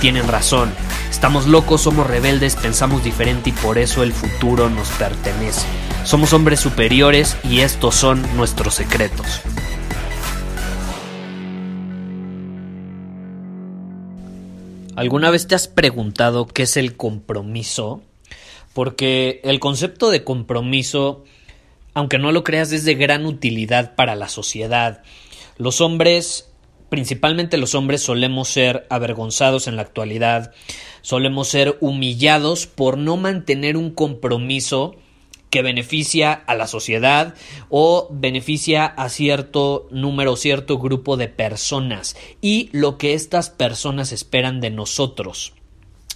tienen razón. Estamos locos, somos rebeldes, pensamos diferente y por eso el futuro nos pertenece. Somos hombres superiores y estos son nuestros secretos. ¿Alguna vez te has preguntado qué es el compromiso? Porque el concepto de compromiso, aunque no lo creas, es de gran utilidad para la sociedad. Los hombres, principalmente los hombres, solemos ser avergonzados en la actualidad, solemos ser humillados por no mantener un compromiso que beneficia a la sociedad o beneficia a cierto número, cierto grupo de personas y lo que estas personas esperan de nosotros.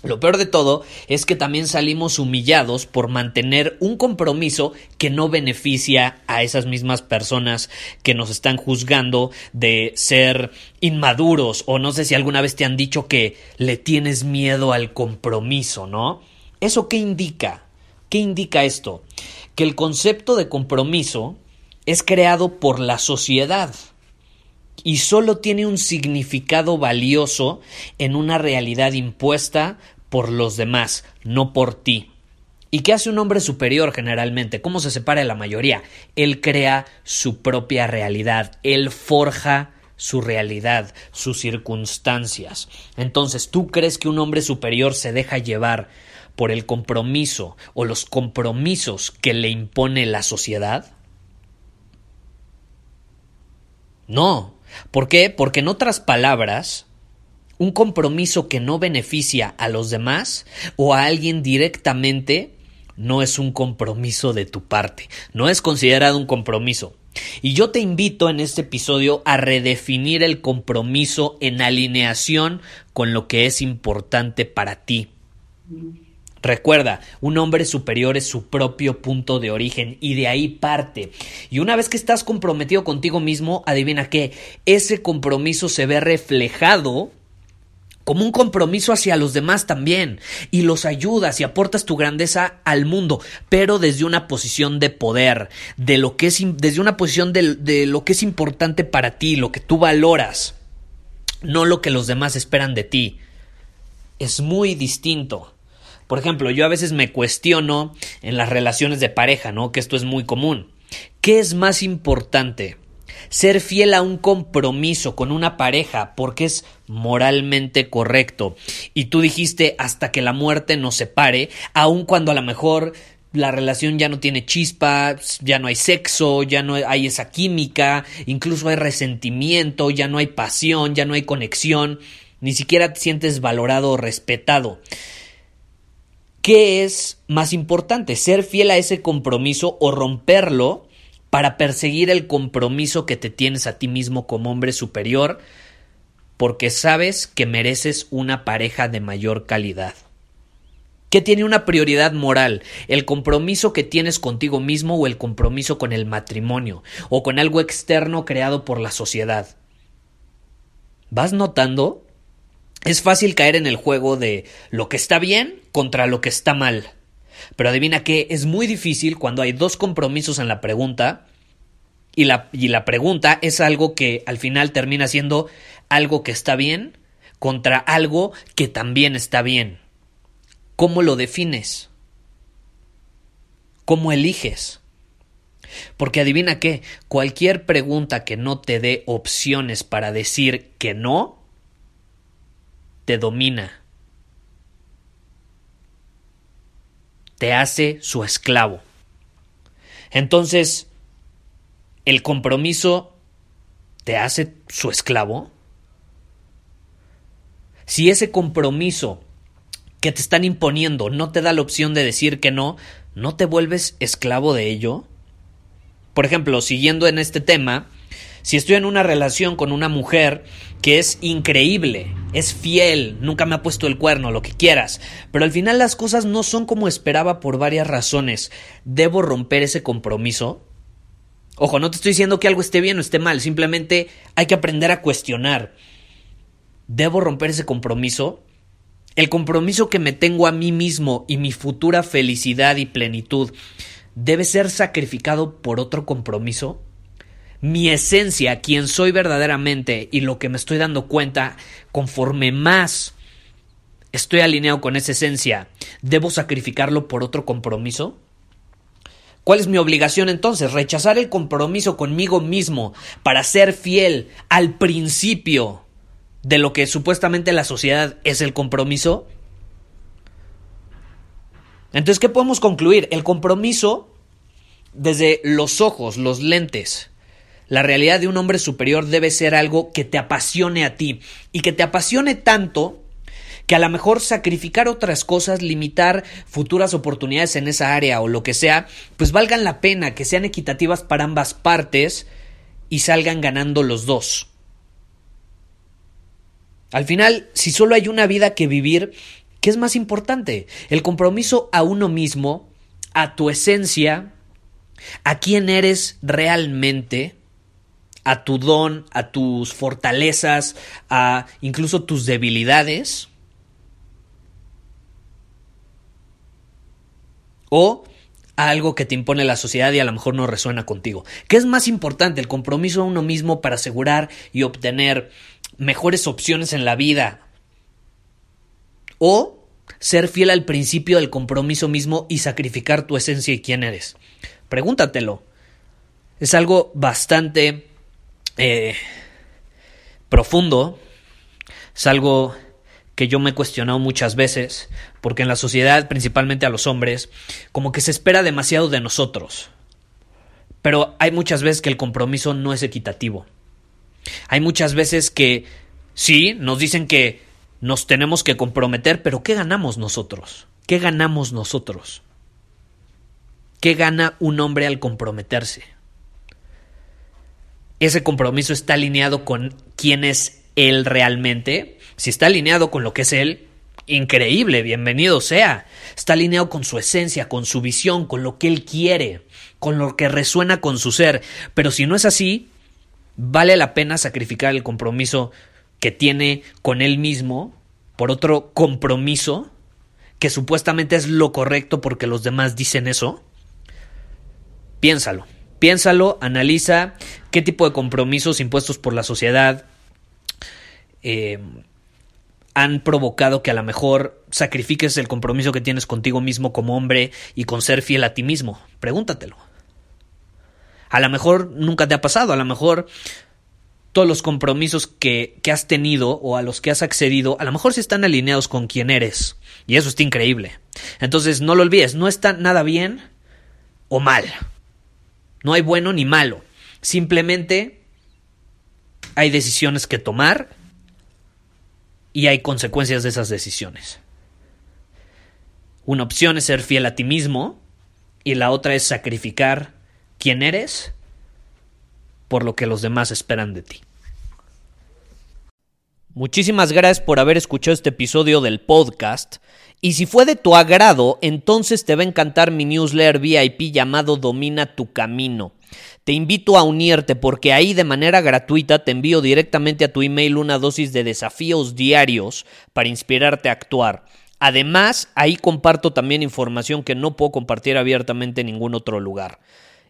Lo peor de todo es que también salimos humillados por mantener un compromiso que no beneficia a esas mismas personas que nos están juzgando de ser inmaduros o no sé si alguna vez te han dicho que le tienes miedo al compromiso, ¿no? ¿Eso qué indica? ¿Qué indica esto? Que el concepto de compromiso es creado por la sociedad y solo tiene un significado valioso en una realidad impuesta por los demás, no por ti. ¿Y qué hace un hombre superior generalmente? ¿Cómo se separa de la mayoría? Él crea su propia realidad, él forja su realidad, sus circunstancias. Entonces, ¿tú crees que un hombre superior se deja llevar por el compromiso o los compromisos que le impone la sociedad? No. ¿Por qué? Porque en otras palabras, un compromiso que no beneficia a los demás o a alguien directamente no es un compromiso de tu parte, no es considerado un compromiso. Y yo te invito en este episodio a redefinir el compromiso en alineación con lo que es importante para ti. Recuerda, un hombre superior es su propio punto de origen y de ahí parte. Y una vez que estás comprometido contigo mismo, adivina qué, ese compromiso se ve reflejado como un compromiso hacia los demás también y los ayudas y aportas tu grandeza al mundo, pero desde una posición de poder, de lo que es, desde una posición de lo que es importante para ti, lo que tú valoras, no lo que los demás esperan de ti. Es muy distinto. Por ejemplo, yo a veces me cuestiono en las relaciones de pareja, ¿no? Que esto es muy común. ¿Qué es más importante? Ser fiel a un compromiso con una pareja porque es moralmente correcto. Y tú dijiste hasta que la muerte nos separe, aun cuando a lo mejor la relación ya no tiene chispa, ya no hay sexo, ya no hay esa química, incluso hay resentimiento, ya no hay pasión, ya no hay conexión, ni siquiera te sientes valorado o respetado. ¿Qué es más importante? ¿Ser fiel a ese compromiso o romperlo para perseguir el compromiso que te tienes a ti mismo como hombre superior porque sabes que mereces una pareja de mayor calidad? ¿Qué tiene una prioridad moral? ¿El compromiso que tienes contigo mismo o el compromiso con el matrimonio o con algo externo creado por la sociedad? ¿Vas notando? Es fácil caer en el juego de lo que está bien contra lo que está mal. Pero adivina qué, es muy difícil cuando hay dos compromisos en la pregunta y la pregunta es algo que al final termina siendo algo que está bien contra algo que también está bien. ¿Cómo lo defines? ¿Cómo eliges? Porque adivina qué, cualquier pregunta que no te dé opciones para decir que no, te domina, te hace su esclavo. Entonces, ¿el compromiso te hace su esclavo? Si ese compromiso que te están imponiendo no te da la opción de decir que no, ¿no te vuelves esclavo de ello? Por ejemplo, siguiendo en este tema, si estoy en una relación con una mujer que es increíble, es fiel, nunca me ha puesto el cuerno, lo que quieras, pero al final las cosas no son como esperaba por varias razones, ¿debo romper ese compromiso? Ojo, no te estoy diciendo que algo esté bien o esté mal, simplemente hay que aprender a cuestionar. ¿Debo romper ese compromiso? El compromiso que me tengo a mí mismo y mi futura felicidad y plenitud, ¿debe ser sacrificado por otro compromiso? Mi esencia, quien soy verdaderamente y lo que me estoy dando cuenta, conforme más estoy alineado con esa esencia, ¿debo sacrificarlo por otro compromiso? ¿Cuál es mi obligación entonces? Rechazar el compromiso conmigo mismo para ser fiel al principio de lo que supuestamente la sociedad es el compromiso. Entonces, ¿qué podemos concluir? El compromiso desde los ojos, los lentes. La realidad de un hombre superior debe ser algo que te apasione a ti y que te apasione tanto que a lo mejor sacrificar otras cosas, limitar futuras oportunidades en esa área o lo que sea, pues valgan la pena, que sean equitativas para ambas partes y salgan ganando los dos. Al final, si solo hay una vida que vivir, ¿qué es más importante? El compromiso a uno mismo, a tu esencia, a quién eres realmente, a tu don, a tus fortalezas, a incluso tus debilidades, o a algo que te impone la sociedad y a lo mejor no resuena contigo. ¿Qué es más importante? El compromiso a uno mismo para asegurar y obtener mejores opciones en la vida, o ser fiel al principio del compromiso mismo y sacrificar tu esencia y quién eres. Pregúntatelo. Es algo bastante profundo, es algo que yo me he cuestionado muchas veces, porque en la sociedad, principalmente a los hombres, como que se espera demasiado de nosotros, pero hay muchas veces que el compromiso no es equitativo. Hay muchas veces que sí, nos dicen que nos tenemos que comprometer, pero ¿qué ganamos nosotros? ¿Qué ganamos nosotros? ¿Qué gana un hombre al comprometerse? ¿Ese compromiso está alineado con quién es él realmente? Si está alineado con lo que es él, increíble, bienvenido sea. Está alineado con su esencia, con su visión, con lo que él quiere, con lo que resuena con su ser. Pero si no es así, vale la pena sacrificar el compromiso que tiene con él mismo por otro compromiso que supuestamente es lo correcto porque los demás dicen eso. Piénsalo, analiza qué tipo de compromisos impuestos por la sociedad han provocado que a lo mejor sacrifiques el compromiso que tienes contigo mismo como hombre y con ser fiel a ti mismo. Pregúntatelo. A lo mejor nunca te ha pasado, a lo mejor todos los compromisos que has tenido o a los que has accedido, a lo mejor sí están alineados con quién eres. Y eso está increíble. Entonces no lo olvides, no está nada bien o mal. No hay bueno ni malo. Simplemente hay decisiones que tomar y hay consecuencias de esas decisiones. Una opción es ser fiel a ti mismo y la otra es sacrificar quién eres por lo que los demás esperan de ti. Muchísimas gracias por haber escuchado este episodio del podcast. Y si fue de tu agrado, entonces te va a encantar mi newsletter VIP llamado Domina tu Camino. Te invito a unirte porque ahí de manera gratuita te envío directamente a tu email una dosis de desafíos diarios para inspirarte a actuar. Además, ahí comparto también información que no puedo compartir abiertamente en ningún otro lugar.